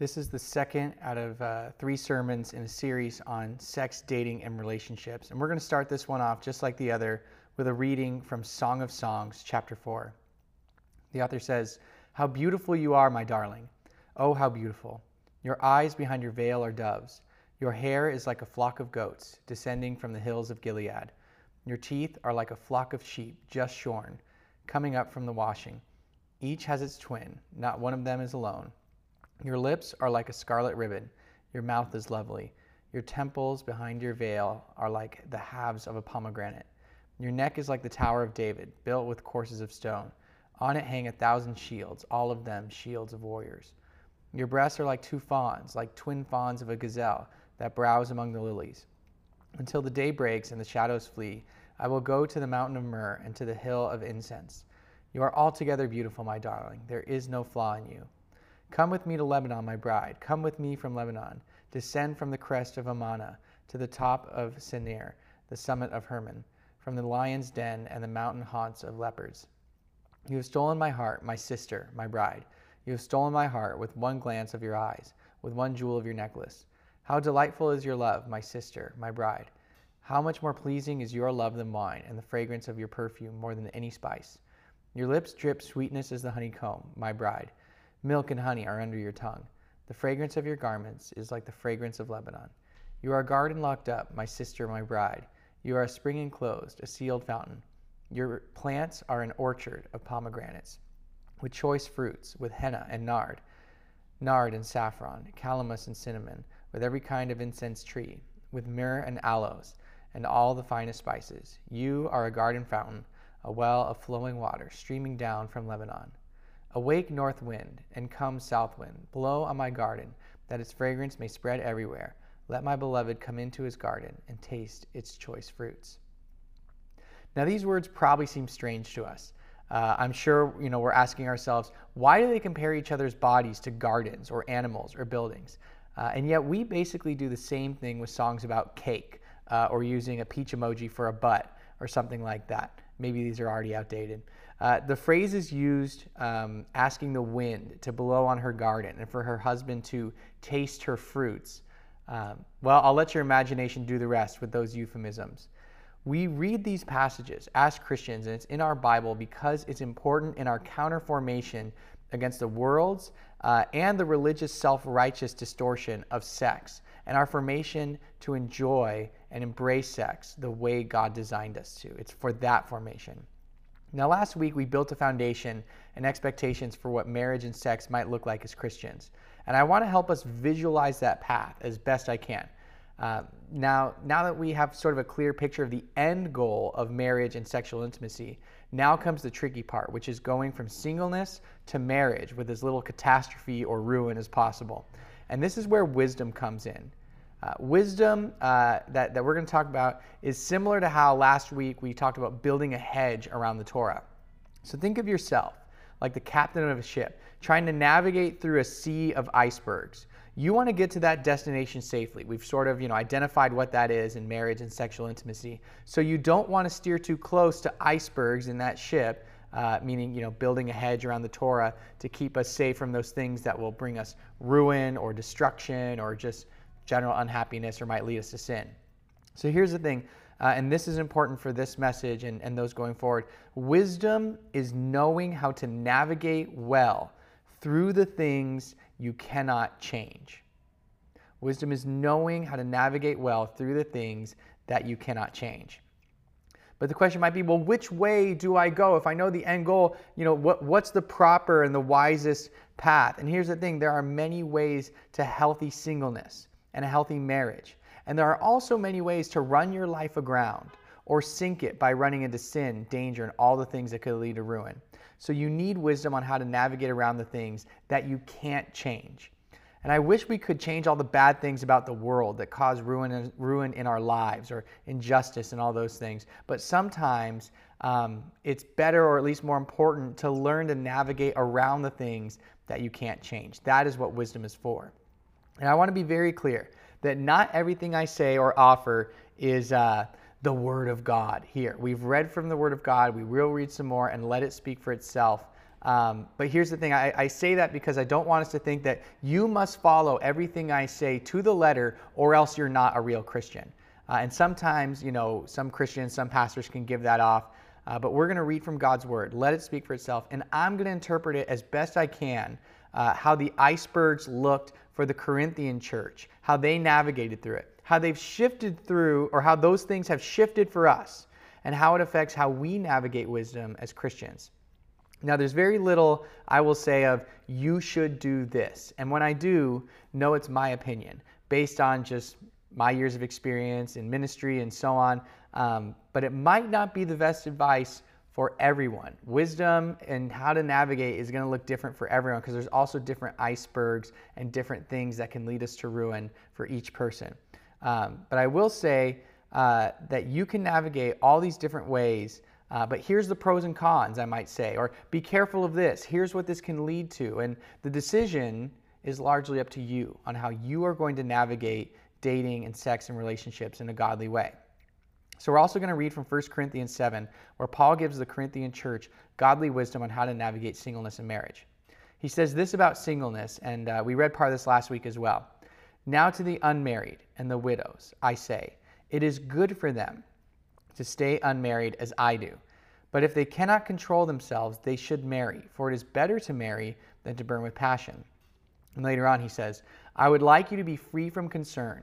This is the second out of three sermons in a series on sex, dating, and relationships. And we're going to start this one off, just like the other, with a reading from Song of Songs, chapter 4. The author says, "How beautiful you are, my darling. Oh, how beautiful. Your eyes behind your veil are doves. Your hair is like a flock of goats descending from the hills of Gilead. Your teeth are like a flock of sheep just shorn, coming up from the washing. Each has its twin. Not one of them is alone. Your lips are like a scarlet ribbon. Your mouth is lovely. Your temples behind your veil are like the halves of a pomegranate. Your neck is like the Tower of David, built with courses of stone. On it hang 1,000 shields, all of them shields of warriors. Your breasts are like two fawns, like twin fawns of a gazelle that browse among the lilies. Until the day breaks and the shadows flee, I will go to the mountain of myrrh and to the hill of incense. You are altogether beautiful, my darling. There is no flaw in you. Come with me to Lebanon, my bride. Come with me from Lebanon. Descend from the crest of Amana to the top of Senir, the summit of Hermon, from the lion's den and the mountain haunts of leopards. You have stolen my heart, my sister, my bride. You have stolen my heart with one glance of your eyes, with one jewel of your necklace. How delightful is your love, my sister, my bride. How much more pleasing is your love than wine, and the fragrance of your perfume more than any spice. Your lips drip sweetness as the honeycomb, my bride. Milk and honey are under your tongue. The fragrance of your garments is like the fragrance of Lebanon. You are a garden locked up, my sister, my bride. You are a spring enclosed, a sealed fountain. Your plants are an orchard of pomegranates, with choice fruits, with henna and nard, nard and saffron, calamus and cinnamon, with every kind of incense tree, with myrrh and aloes, and all the finest spices. You are a garden fountain, a well of flowing water, streaming down from Lebanon. Awake, north wind, and come, south wind. Blow on my garden, that its fragrance may spread everywhere. Let my beloved come into his garden and taste its choice fruits." Now, these words probably seem strange to us. I'm sure we're asking ourselves, why do they compare each other's bodies to gardens or animals or buildings? And yet we basically do the same thing with songs about cake or using a peach emoji for a butt or something like that. Maybe these are already outdated. The phrase is used asking the wind to blow on her garden and for her husband to taste her fruits. Well, I'll let your imagination do the rest with those euphemisms. We read these passages as Christians, and it's in our Bible because it's important in our counterformation against the world's and the religious self-righteous distortion of sex, and our formation to enjoy and embrace sex the way God designed us to. It's for that formation. Now, last week, we built a foundation and expectations for what marriage and sex might look like as Christians. And I want to help us visualize that path as best I can. Now that we have sort of a clear picture of the end goal of marriage and sexual intimacy, now comes the tricky part, which is going from singleness to marriage with as little catastrophe or ruin as possible. And this is where wisdom comes in. Wisdom that we're going to talk about is similar to how last week we talked about building a hedge around the Torah. So think of yourself like the captain of a ship trying to navigate through a sea of icebergs. You want to get to that destination safely. We've sort of identified what that is in marriage and sexual intimacy. So you don't want to steer too close to icebergs in that ship, meaning building a hedge around the Torah to keep us safe from those things that will bring us ruin or destruction or just general unhappiness or might lead us to sin. So here's the thing, and this is important for this message and those going forward. Wisdom is knowing how to navigate well through the things you cannot change. Wisdom is knowing how to navigate well through the things that you cannot change. But the question might be, well, which way do I go? If I know the end goal, what's the proper and the wisest path? And here's the thing, there are many ways to healthy singleness and a healthy marriage. And there are also many ways to run your life aground or sink it by running into sin, danger, and all the things that could lead to ruin. So you need wisdom on how to navigate around the things that you can't change. And I wish we could change all the bad things about the world that cause ruin in our lives or injustice and all those things. But sometimes it's better, or at least more important, to learn to navigate around the things that you can't change. That is what wisdom is for. And I want to be very clear that not everything I say or offer is the Word of God here. We've read from the Word of God. We will read some more and let it speak for itself But here's the thing, I say that because I don't want us to think that you must follow everything I say to the letter or else you're not a real Christian. And sometimes, you know, some Christians, some pastors can give that off, but we're going to read from God's Word, let it speak for itself, and I'm going to interpret it as best I can, how the icebergs looked for the Corinthian church, how they navigated through it, how they've shifted through, or how those things have shifted for us, and how it affects how we navigate wisdom as Christians. Now, there's very little I will say of, you should do this. And when I do, no, it's my opinion, based on just my years of experience in ministry and so on. But it might not be the best advice for everyone. Wisdom and how to navigate is going to look different for everyone because there's also different icebergs and different things that can lead us to ruin for each person. But I will say that you can navigate all these different ways. But here's the pros and cons, I might say, or be careful of this. Here's what this can lead to. And the decision is largely up to you on how you are going to navigate dating and sex and relationships in a godly way. So we're also going to read from 1 Corinthians 7, where Paul gives the Corinthian church godly wisdom on how to navigate singleness and marriage. He says this about singleness, and we read part of this last week as well. Now to the unmarried and the widows, I say, it is good for them to stay unmarried as I do. But if they cannot control themselves, they should marry, for it is better to marry than to burn with passion. And later on he says, I would like you to be free from concern.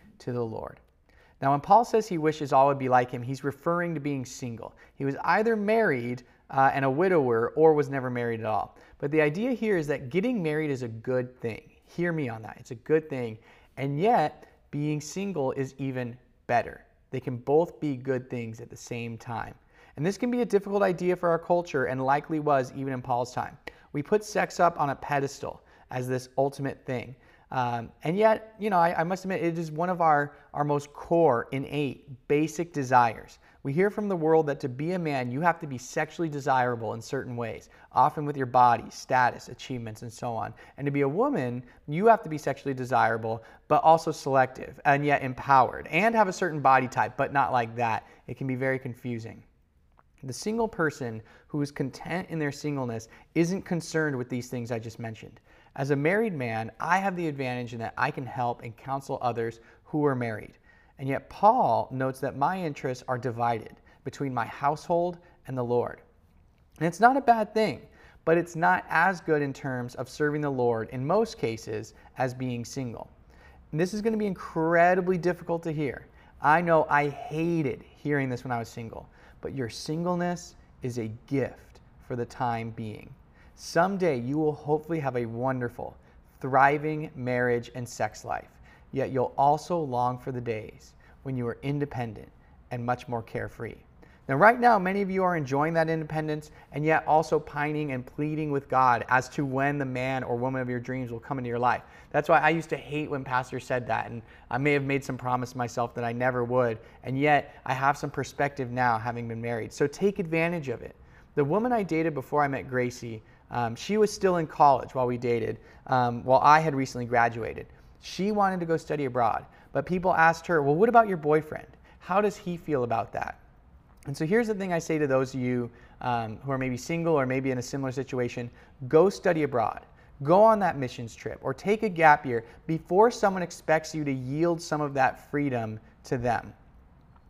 to the Lord. Now, when Paul says he wishes all would be like him, he's referring to being single. He was either married and a widower or was never married at all. But the idea here is that getting married is a good thing. Hear me on that. It's a good thing. And yet, being single is even better. They can both be good things at the same time. And this can be a difficult idea for our culture and likely was even in Paul's time. We put sex up on a pedestal as this ultimate thing. And yet, you know, I must admit, it is one of our most core, innate, basic desires. We hear from the world that to be a man, you have to be sexually desirable in certain ways, often with your body, status, achievements, and so on. And to be a woman, you have to be sexually desirable, but also selective, and yet empowered, and have a certain body type, but not like that. It can be very confusing. The single person who is content in their singleness isn't concerned with these things I just mentioned. As a married man, I have the advantage in that I can help and counsel others who are married. And yet Paul notes that my interests are divided between my household and the Lord. And it's not a bad thing, but it's not as good in terms of serving the Lord in most cases as being single. And this is going to be incredibly difficult to hear. I know I hated hearing this when I was single, but your singleness is a gift for the time being. Someday you will hopefully have a wonderful, thriving marriage and sex life, yet you'll also long for the days when you are independent and much more carefree. Now, right now, many of you are enjoying that independence and yet also pining and pleading with God as to when the man or woman of your dreams will come into your life. That's why I used to hate when pastors said that, and I may have made some promise myself that I never would, and yet I have some perspective now having been married. So take advantage of it. The woman I dated before I met Gracie, she was still in college while we dated, while I had recently graduated. She wanted to go study abroad, but people asked her, well, what about your boyfriend? How does he feel about that? And so here's the thing I say to those of you who are maybe single or maybe in a similar situation, go study abroad. Go on that missions trip or take a gap year before someone expects you to yield some of that freedom to them.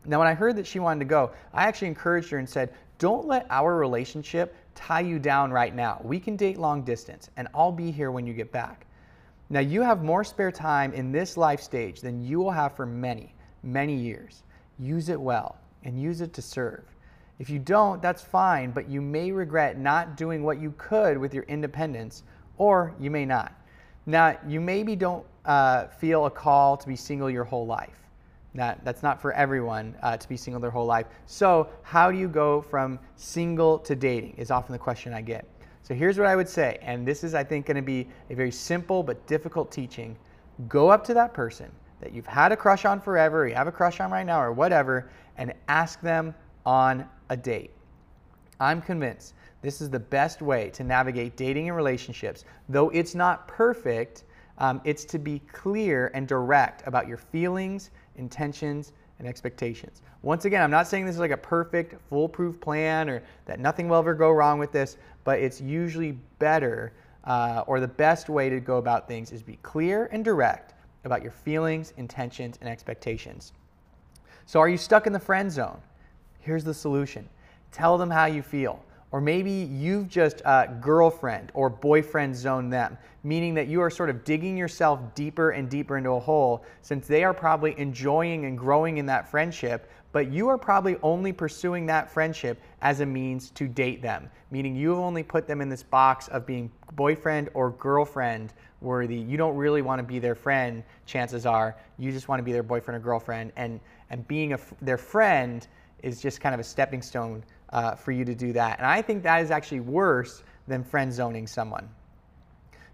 Now, when I heard that she wanted to go, I actually encouraged her and said, don't let our relationship tie you down right now. We can date long distance, and I'll be here when you get back. Now, you have more spare time in this life stage than you will have for many, many years. Use it well, and use it to serve. If you don't, that's fine, but you may regret not doing what you could with your independence, or you may not. Now, you maybe don't feel a call to be single your whole life. That's not for everyone to be single their whole life. So how do you go from single to dating is often the question I get. So So here's what I would say, and this is, I think, going to be a very simple but difficult teaching. Go up to that person that you've had a crush on forever, or you have a crush on right now, or whatever, and ask them on a date. I'm convinced this is the best way to navigate dating and relationships. Though it's not perfect, it's to be clear and direct about your feelings, intentions, and expectations. Once again, I'm not saying this is like a perfect, foolproof plan or that nothing will ever go wrong with this, but it's usually better or the best way to go about things is be clear and direct about your feelings, intentions, and expectations. So are you stuck in the friend zone? Here's the solution. Tell them how you feel. Or maybe you've just girlfriend or boyfriend zoned them, meaning that you are sort of digging yourself deeper and deeper into a hole since they are probably enjoying and growing in that friendship, but you are probably only pursuing that friendship as a means to date them, meaning you've only put them in this box of being boyfriend or girlfriend worthy. You don't really want to be their friend, chances are. You just want to be their boyfriend or girlfriend, and being their friend is just kind of a stepping stone for you to do that. And I think that is actually worse than friend zoning someone.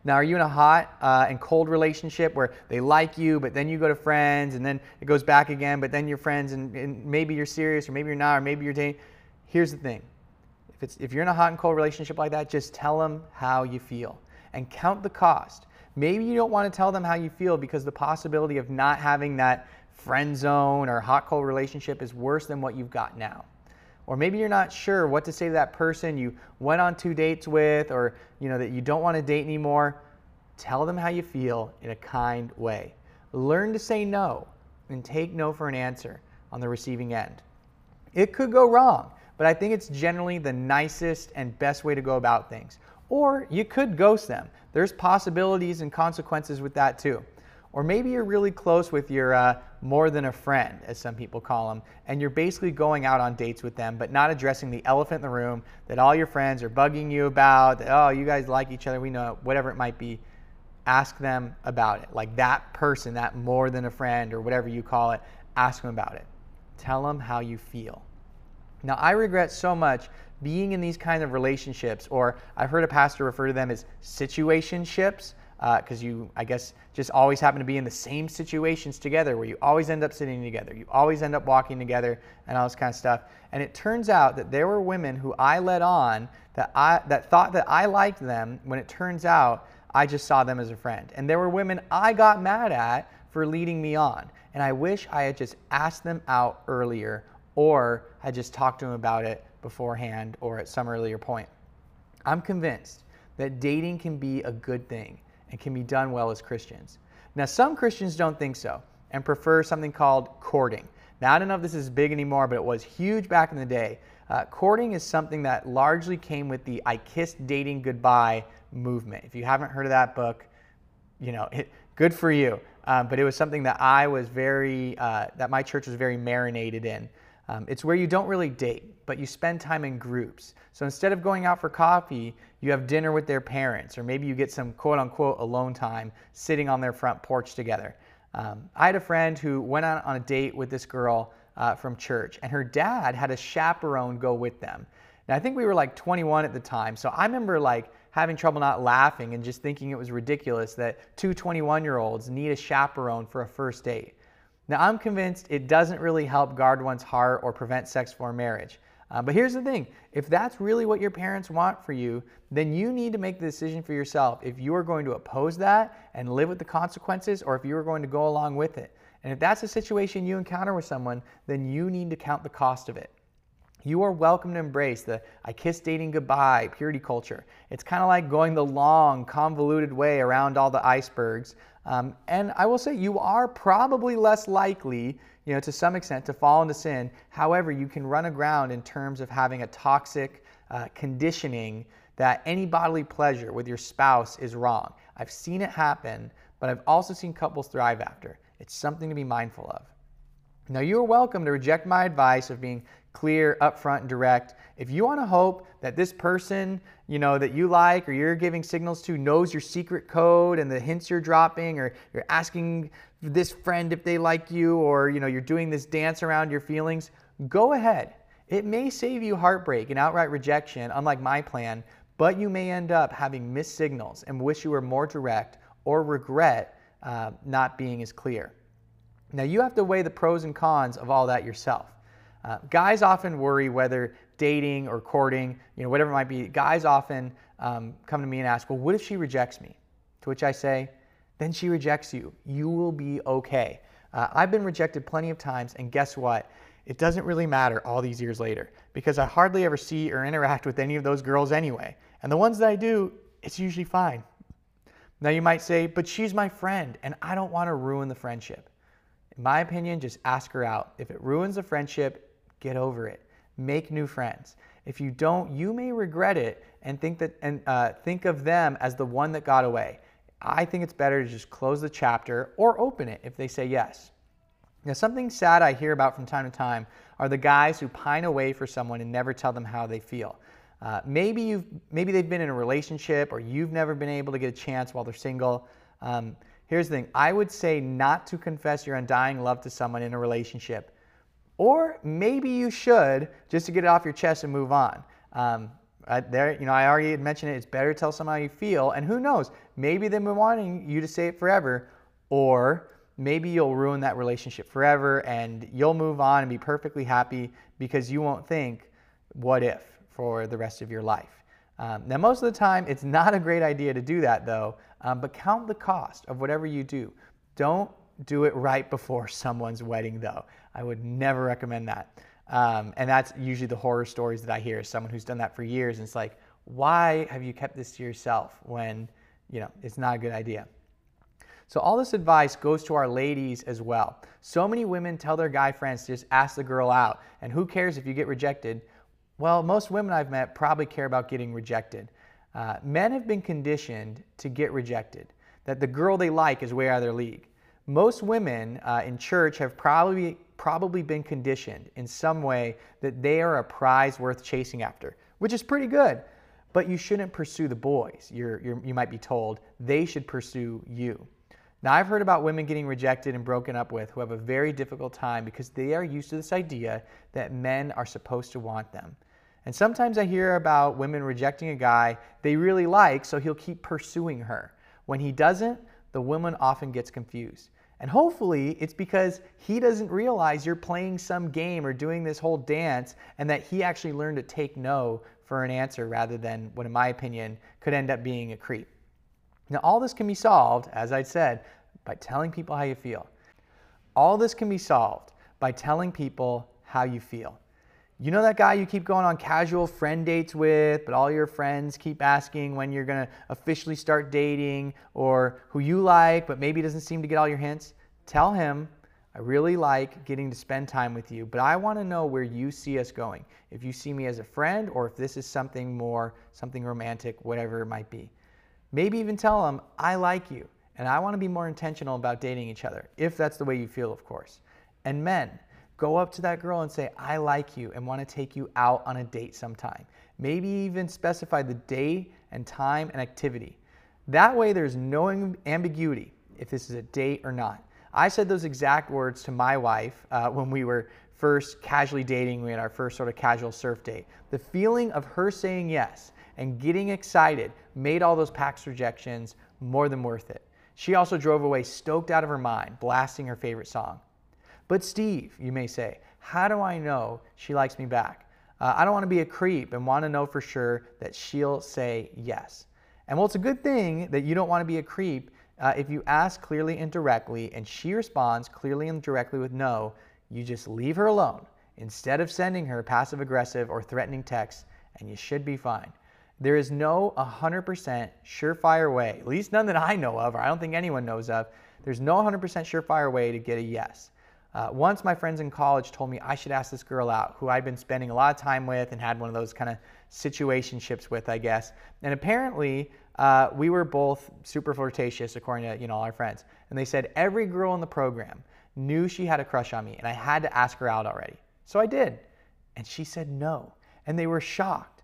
Now, are you in a hot and cold relationship where they like you, but then you go to friends, and then it goes back again, but then you're friends, and maybe you're serious, or maybe you're not, or maybe you're dating? Here's the thing. If you're in a hot and cold relationship like that, just tell them how you feel and count the cost. Maybe you don't want to tell them how you feel because the possibility of not having that friend zone or hot cold relationship is worse than what you've got now. Or maybe you're not sure what to say to that person you went on 2 dates with, or you know that you don't want to date anymore. Tell them how you feel in a kind way. Learn to say no and take no for an answer on the receiving end. It could go wrong, but I think it's generally the nicest and best way to go about things. Or you could ghost them. There's possibilities and consequences with that too. Or maybe you're really close with your more than a friend, as some people call them, and you're basically going out on dates with them, but not addressing the elephant in the room that all your friends are bugging you about, that, oh, you guys like each other, we know it, whatever it might be. Ask them about it. Like that person, that more than a friend or whatever you call it, ask them about it. Tell them how you feel. Now, I regret so much being in these kinds of relationships, or I've heard a pastor refer to them as situationships, because you, I guess, just always happen to be in the same situations together where you always end up sitting together, you always end up walking together, and all this kind of stuff. And it turns out that there were women who I led on that thought that I liked them when it turns out I just saw them as a friend. And there were women I got mad at for leading me on. And I wish I had just asked them out earlier or had just talked to them about it beforehand or at some earlier point. I'm convinced that dating can be a good thing and can be done well as Christians. Now, some Christians don't think so and prefer something called courting. Now, I don't know if this is big anymore, but it was huge back in the day. Courting is something that largely came with the I Kissed Dating Goodbye movement. If you haven't heard of that book, you know, good for you. But it was something that I was that my church was very marinated in. It's where you don't really date, but you spend time in groups. So instead of going out for coffee, you have dinner with their parents, or maybe you get some quote-unquote alone time sitting on their front porch together. I had a friend who went out on a date with this girl from church, and her dad had a chaperone go with them. Now, I think we were like 21 at the time, so I remember like having trouble not laughing and just thinking it was ridiculous that two 21-year-olds need a chaperone for a first date. Now, I'm convinced it doesn't really help guard one's heart or prevent sex before marriage. But here's the thing. If that's really what your parents want for you, then you need to make the decision for yourself if you are going to oppose that and live with the consequences or if you are going to go along with it. And if that's a situation you encounter with someone, then you need to count the cost of it. You are welcome to embrace the I Kiss Dating Goodbye purity culture. It's kind of like going the long, convoluted way around all the icebergs. And I will say you are probably less likely, you know, to some extent to fall into sin. However, you can run aground in terms of having a toxic conditioning that any bodily pleasure with your spouse is wrong. I've seen it happen, but I've also seen couples thrive after. It's something to be mindful of. Now, you are welcome to reject my advice of being clear, upfront, and direct. If you want to hope that this person, you know, that you like or you're giving signals to knows your secret code and the hints you're dropping, or you're asking this friend if they like you, or you know, you're doing this dance around your feelings, go ahead. It may save you heartbreak and outright rejection, unlike my plan, but you may end up having missed signals and wish you were more direct or regret not being as clear. Now, you have to weigh the pros and cons of all that yourself. Guys often worry whether dating or courting, whatever it might be, guys often come to me and ask, well, what if she rejects me? To which I say, then she rejects you. You will be okay. I've been rejected plenty of times, and guess what? It doesn't really matter all these years later because I hardly ever see or interact with any of those girls anyway. And the ones that I do, it's usually fine. Now, you might say, but she's my friend, and I don't want to ruin the friendship. In my opinion, just ask her out. If it ruins the friendship, get over it. Make new friends. If you don't, you may regret it and think of them as the one that got away. I think it's better to just close the chapter or open it if they say yes. Now, something sad I hear about from time to time are the guys who pine away for someone and never tell them how they feel. Maybe they've been in a relationship, or you've never been able to get a chance while they're single. Here's the thing. I would say not to confess your undying love to someone in a relationship. Or maybe you should, just to get it off your chest and move on. I already had mentioned it. It's better to tell someone how you feel, and who knows? Maybe they move on and you to say it forever, or maybe you'll ruin that relationship forever and you'll move on and be perfectly happy because you won't think, what if, for the rest of your life. Now, most of the time, it's not a great idea to do that, though, but count the cost of whatever you do. Don't do it right before someone's wedding, though. I would never recommend that. And that's usually the horror stories that I hear, someone who's done that for years, and it's like, why have you kept this to yourself when, it's not a good idea? So all this advice goes to our ladies as well. So many women tell their guy friends to just ask the girl out, and who cares if you get rejected? Well, most women I've met probably care about getting rejected. Men have been conditioned to get rejected, that the girl they like is way out of their league. Most women in church have probably been conditioned in some way that they are a prize worth chasing after, which is pretty good, but you shouldn't pursue the boys. You might be told they should pursue you. Now, I've heard about women getting rejected and broken up with who have a very difficult time because they are used to this idea that men are supposed to want them. And sometimes I hear about women rejecting a guy they really like, so he'll keep pursuing her. When he doesn't, the woman often gets confused. And hopefully it's because he doesn't realize you're playing some game or doing this whole dance, and that he actually learned to take no for an answer rather than what, in my opinion, could end up being a creep. Now, all this can be solved, as I said, by telling people how you feel. All this can be solved by telling people how you feel. You know that guy you keep going on casual friend dates with, but all your friends keep asking when you're going to officially start dating, or who you like, but maybe doesn't seem to get all your hints? Tell him, I really like getting to spend time with you, but I want to know where you see us going. If you see me as a friend, or if this is something more, something romantic, whatever it might be. Maybe even tell them, I like you, and I want to be more intentional about dating each other, if that's the way you feel, of course. And men, go up to that girl and say, I like you and want to take you out on a date sometime. Maybe even specify the day and time and activity. That way there's no ambiguity if this is a date or not. I said those exact words to my wife when we were first casually dating. We had our first sort of casual surf date. The feeling of her saying yes and getting excited made all those past rejections more than worth it. She also drove away stoked out of her mind, blasting her favorite song. But Steve, you may say, how do I know she likes me back? I don't want to be a creep and want to know for sure that she'll say yes. And well, it's a good thing that you don't want to be a creep. If you ask clearly and directly and she responds clearly and directly with no, you just leave her alone instead of sending her passive-aggressive or threatening texts, and you should be fine. There is no 100% surefire way, at least none that I know of, or I don't think anyone knows of, there's no 100% surefire way to get a yes. Once my friends in college told me I should ask this girl out, who I'd been spending a lot of time with and had one of those kind of situationships with, I guess. And apparently, we were both super flirtatious, according to all our friends. And they said every girl in the program knew she had a crush on me, and I had to ask her out already. So I did, and she said no, and they were shocked.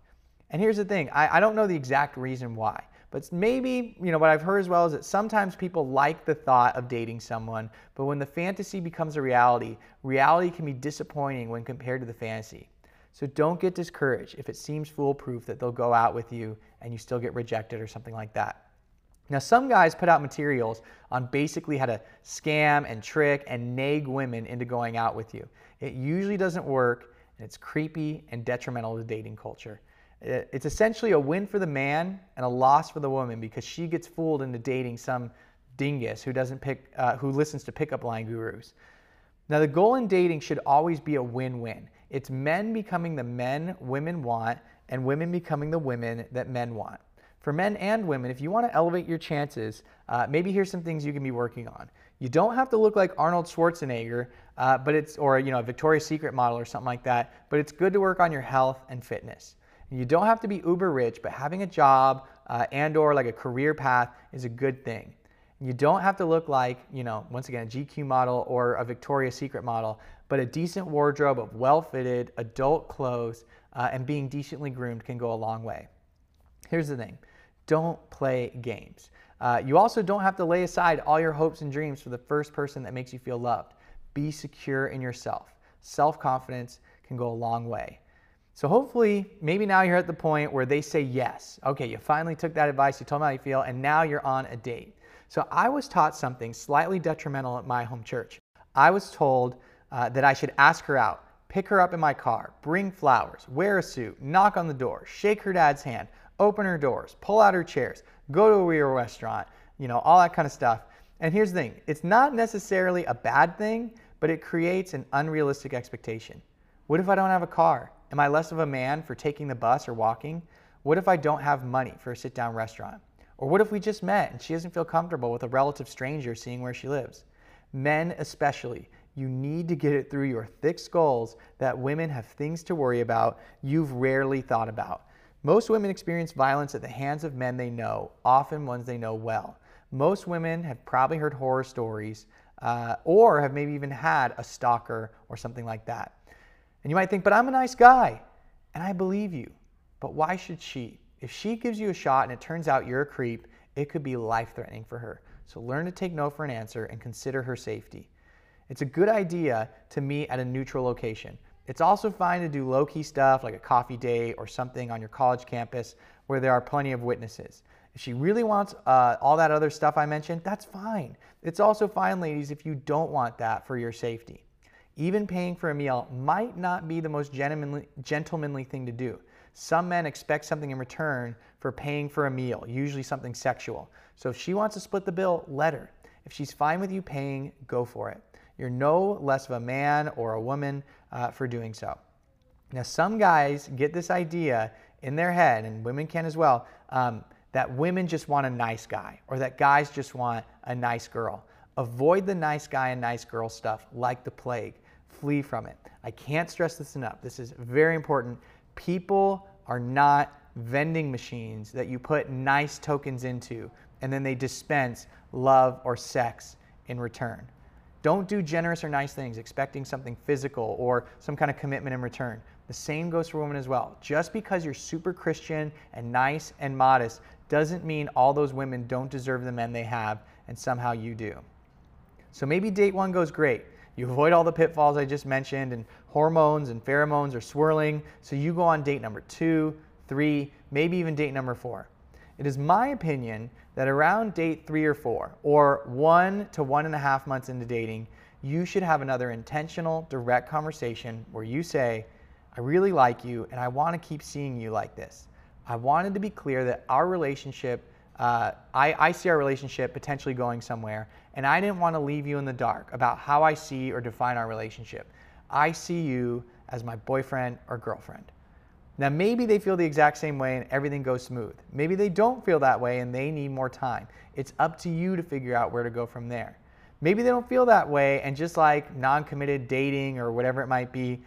And here's the thing, I don't know the exact reason why. But maybe, what I've heard as well is that sometimes people like the thought of dating someone, but when the fantasy becomes a reality, reality can be disappointing when compared to the fantasy. So don't get discouraged if it seems foolproof that they'll go out with you and you still get rejected or something like that. Now, some guys put out materials on basically how to scam and trick and nag women into going out with you. It usually doesn't work, and it's creepy and detrimental to dating culture. It's essentially a win for the man and a loss for the woman because she gets fooled into dating some dingus who listens to pickup line gurus. Now, the goal in dating should always be a win-win. It's men becoming the men women want and women becoming the women that men want. For men and women, if you want to elevate your chances, maybe here's some things you can be working on. You don't have to look like Arnold Schwarzenegger, or a Victoria's Secret model or something like that, but it's good to work on your health and fitness. And you don't have to be uber rich, but having a job and/or like a career path is a good thing. You don't have to look like, once again, a GQ model or a Victoria's Secret model, but a decent wardrobe of well-fitted adult clothes and being decently groomed can go a long way. Here's the thing. Don't play games. You also don't have to lay aside all your hopes and dreams for the first person that makes you feel loved. Be secure in yourself. Self-confidence can go a long way. So hopefully, maybe now you're at the point where they say yes. Okay, you finally took that advice, you told them how you feel, and now you're on a date. So I was taught something slightly detrimental at my home church. I was told that I should ask her out, pick her up in my car, bring flowers, wear a suit, knock on the door, shake her dad's hand, open her doors, pull out her chairs, go to a restaurant, all that kind of stuff. And here's the thing, it's not necessarily a bad thing, but it creates an unrealistic expectation. What if I don't have a car? Am I less of a man for taking the bus or walking? What if I don't have money for a sit-down restaurant? Or what if we just met and she doesn't feel comfortable with a relative stranger seeing where she lives? Men especially, you need to get it through your thick skulls that women have things to worry about you've rarely thought about. Most women experience violence at the hands of men they know, often ones they know well. Most women have probably heard horror stories or have maybe even had a stalker or something like that. And you might think, but I'm a nice guy, and I believe you, but why should she? If she gives you a shot and it turns out you're a creep, it could be life-threatening for her. So learn to take no for an answer and consider her safety. It's a good idea to meet at a neutral location. It's also fine to do low-key stuff like a coffee date or something on your college campus where there are plenty of witnesses. If she really wants all that other stuff I mentioned, that's fine. It's also fine, ladies, if you don't want that for your safety. Even paying for a meal might not be the most gentlemanly thing to do. Some men expect something in return for paying for a meal, usually something sexual. So if she wants to split the bill, let her. If she's fine with you paying, go for it. You're no less of a man or a woman for doing so. Now, some guys get this idea in their head, and women can as well, that women just want a nice guy or that guys just want a nice girl. Avoid the nice guy and nice girl stuff like the plague. Flee from it. I can't stress this enough. This is very important. People are not vending machines that you put nice tokens into and then they dispense love or sex in return. Don't do generous or nice things expecting something physical or some kind of commitment in return. The same goes for women as well. Just because you're super Christian and nice and modest doesn't mean all those women don't deserve the men they have and somehow you do. So maybe date one goes great. You avoid all the pitfalls I just mentioned, and hormones and pheromones are swirling, so you go on date number 2, 3, maybe even date number 4. It is my opinion that around date 3 or 4, or 1 to 1.5 months into dating, you should have another intentional, direct conversation where you say, I really like you and I want to keep seeing you like this. I wanted to be clear that our relationship, I see our relationship potentially going somewhere, and I didn't want to leave you in the dark about how I see or define our relationship. I see you as my boyfriend or girlfriend. Now, maybe they feel the exact same way and everything goes smooth. Maybe they don't feel that way and they need more time. It's up to you to figure out where to go from there. Maybe they don't feel that way and just like non-committed dating or whatever it might be,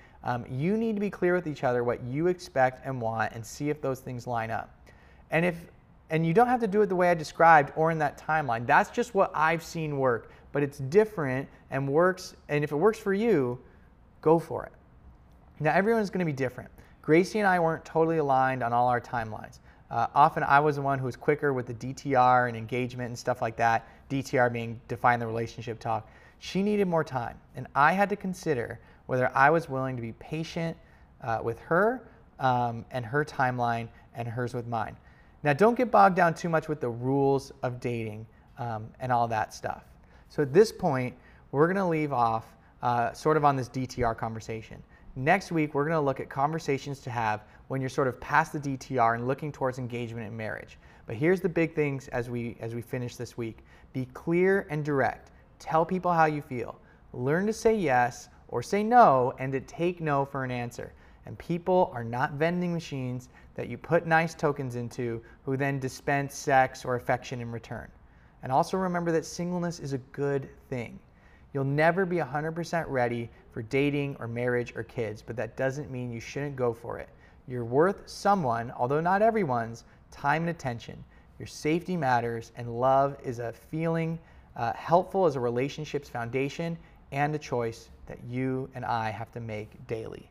you need to be clear with each other what you expect and want and see if those things line up. And you don't have to do it the way I described or in that timeline. That's just what I've seen work, but it's different and works. And if it works for you, go for it. Now, everyone's going to be different. Gracie and I weren't totally aligned on all our timelines. Often I was the one who was quicker with the DTR and engagement and stuff like that, DTR being define the relationship talk. She needed more time, and I had to consider whether I was willing to be patient with her and her timeline and hers with mine. Now, don't get bogged down too much with the rules of dating and all that stuff. So at this point, we're going to leave off sort of on this DTR conversation. Next week, we're going to look at conversations to have when you're sort of past the DTR and looking towards engagement and marriage. But here's the big things as we finish this week. Be clear and direct. Tell people how you feel. Learn to say yes or say no and to take no for an answer. And people are not vending machines that you put nice tokens into who then dispense sex or affection in return. And also remember that singleness is a good thing. You'll never be 100% ready for dating or marriage or kids, but that doesn't mean you shouldn't go for it. You're worth someone, although not everyone's, time and attention. Your safety matters, and love is a feeling helpful as a relationship's foundation and a choice that you and I have to make daily.